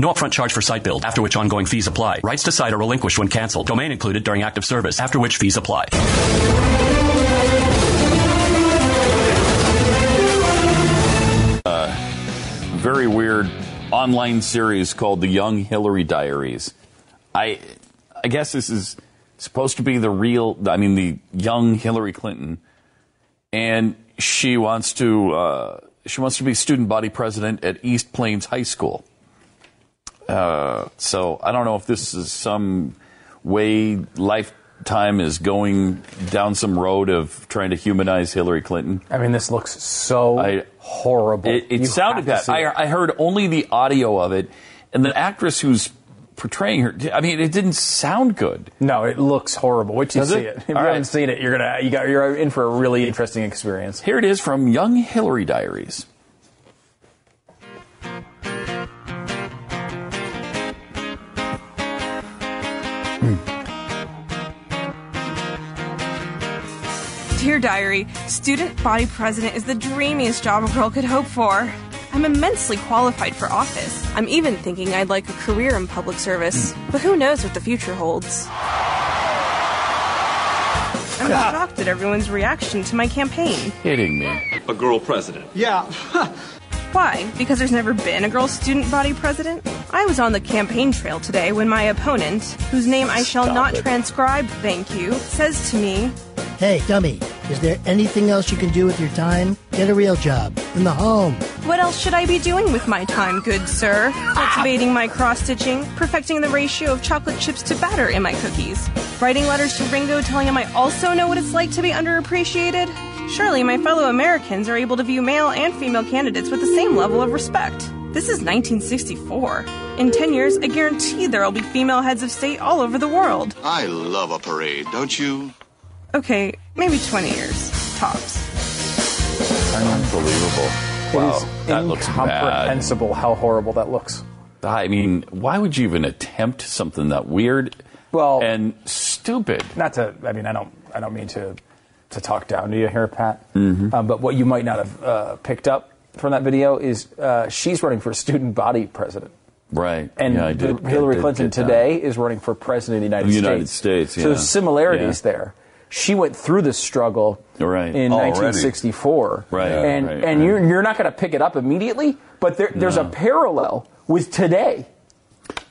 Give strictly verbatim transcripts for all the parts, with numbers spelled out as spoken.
No upfront charge for site build, after which ongoing fees apply. Rights to site are relinquished when canceled. Domain included during active service, after which fees apply. Uh, very weird online series called The Young Hillary Diaries. I I guess this is supposed to be the real, I mean, the young Hillary Clinton. And she wants to, uh, she wants to be student body president at East Plains High School. Uh, so I don't know if this is some way Lifetime is going down some road of trying to humanize Hillary Clinton. I mean, this looks so I, horrible. It, it sounded bad. I, I heard only the audio of it, and the actress who's portraying her, I mean, it didn't sound good. No, it looks horrible. Wait till you see it. If you haven't seen it, you're gonna you got you're in for a really interesting experience. Here it is from Young Hillary Diaries. Dear Diary, student body president is the dreamiest job a girl could hope for. I'm immensely qualified for office. I'm even thinking I'd like a career in public service, but who knows what the future holds. I'm shocked at everyone's reaction to my campaign. Hitting me. A girl president. Yeah. Why? Because there's never been a girl student body president? I was on the campaign trail today when my opponent, whose name I shall Stop not it. transcribe, thank you, says to me, "Hey, dummy, is there anything else you can do with your time? Get a real job in the home." What else should I be doing with my time, good sir? Cultivating my cross-stitching, perfecting the ratio of chocolate chips to batter in my cookies, writing letters to Ringo telling him I also know what it's like to be underappreciated? Surely my fellow Americans are able to view male and female candidates with the same level of respect. This is nineteen sixty-four. In ten years, I guarantee there will be female heads of state all over the world. I love a parade, don't you? Okay, maybe twenty years, tops. Unbelievable. Wow, that looks bad. It is incomprehensible how horrible that looks. I mean, why would you even attempt something that weird well, and stupid? Not to, I mean, I don't, I don't mean to... to talk down to you here, Pat. Mm-hmm. um, but what you might not have uh, picked up from that video is uh, she's running for student body president. Right. And yeah, I did, Hillary I did, Clinton did today is running for president of the United States. The United States, States yeah. So there's similarities yeah. there. She went through this struggle right. in Already. nineteen sixty-four. Right. Yeah, and right, and right. You're, you're not going to pick it up immediately, but there, there's no. a parallel with today.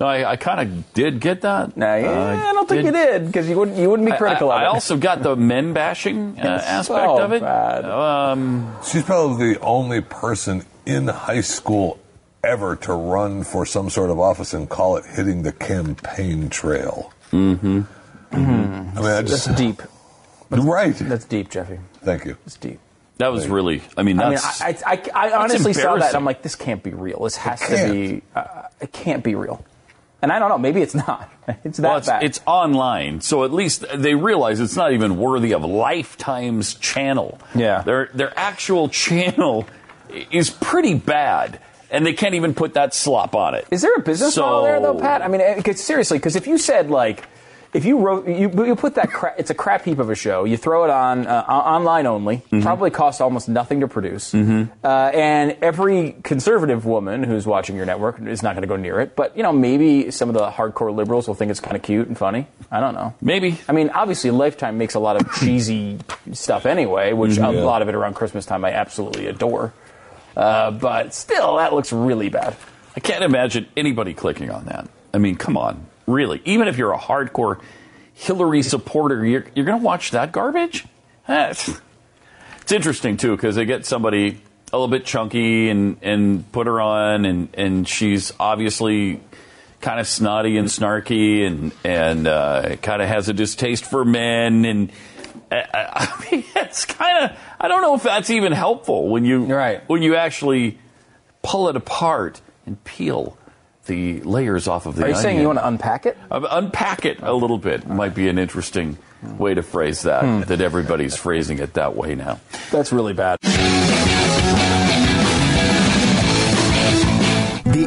No, I, I kind of did get that. Nah, yeah, uh, I don't think did. you did, because you wouldn't, you wouldn't be critical I, I, of it. I also got the men bashing uh, aspect so of it. Bad. Um, She's probably the only person in high school ever to run for some sort of office and call it hitting the campaign trail. Mm-hmm. Mm-hmm. I mean, I just, that's deep. That's, right. That's deep, Jeffy. Thank you. It's deep. That was really, I mean, that's I mean, I, I, I honestly saw that, and I'm like, this can't be real. This has to be, uh, it can't be real. And I don't know, maybe it's not. It's that well, it's, bad. It's online, so at least they realize it's not even worthy of Lifetime's channel. Yeah. Their their actual channel is pretty bad, and they can't even put that slop on it. Is there a business so... model there, though, Pat? I mean, cause seriously, because if you said, like, if you wrote, you, you put that, cra- it's a crap heap of a show, you throw it on uh, online only, mm-hmm. probably costs almost nothing to produce, mm-hmm. uh, and every conservative woman who's watching your network is not going to go near it, but, you know, maybe some of the hardcore liberals will think it's kind of cute and funny. I don't know. Maybe. I mean, obviously, Lifetime makes a lot of cheesy stuff anyway, which mm-hmm, a yeah. lot of it around Christmas time I absolutely adore, uh, but still, that looks really bad. I can't imagine anybody clicking on that. I mean, come on. really. Even if you're a hardcore Hillary supporter, you're, you're going to watch that garbage? That's, it's interesting, too, because they get somebody a little bit chunky and, and put her on, and, and she's obviously kind of snotty and snarky and, and uh, kind of has a distaste for men. And uh, I mean, it's kind of, I don't know if that's even helpful when you, right. when you actually pull it apart and peel the layers off of the onion. Are you onion. saying you want to unpack it? Uh, unpack it a little bit might be an interesting way to phrase that, hmm. that everybody's phrasing it that way now. That's really bad. The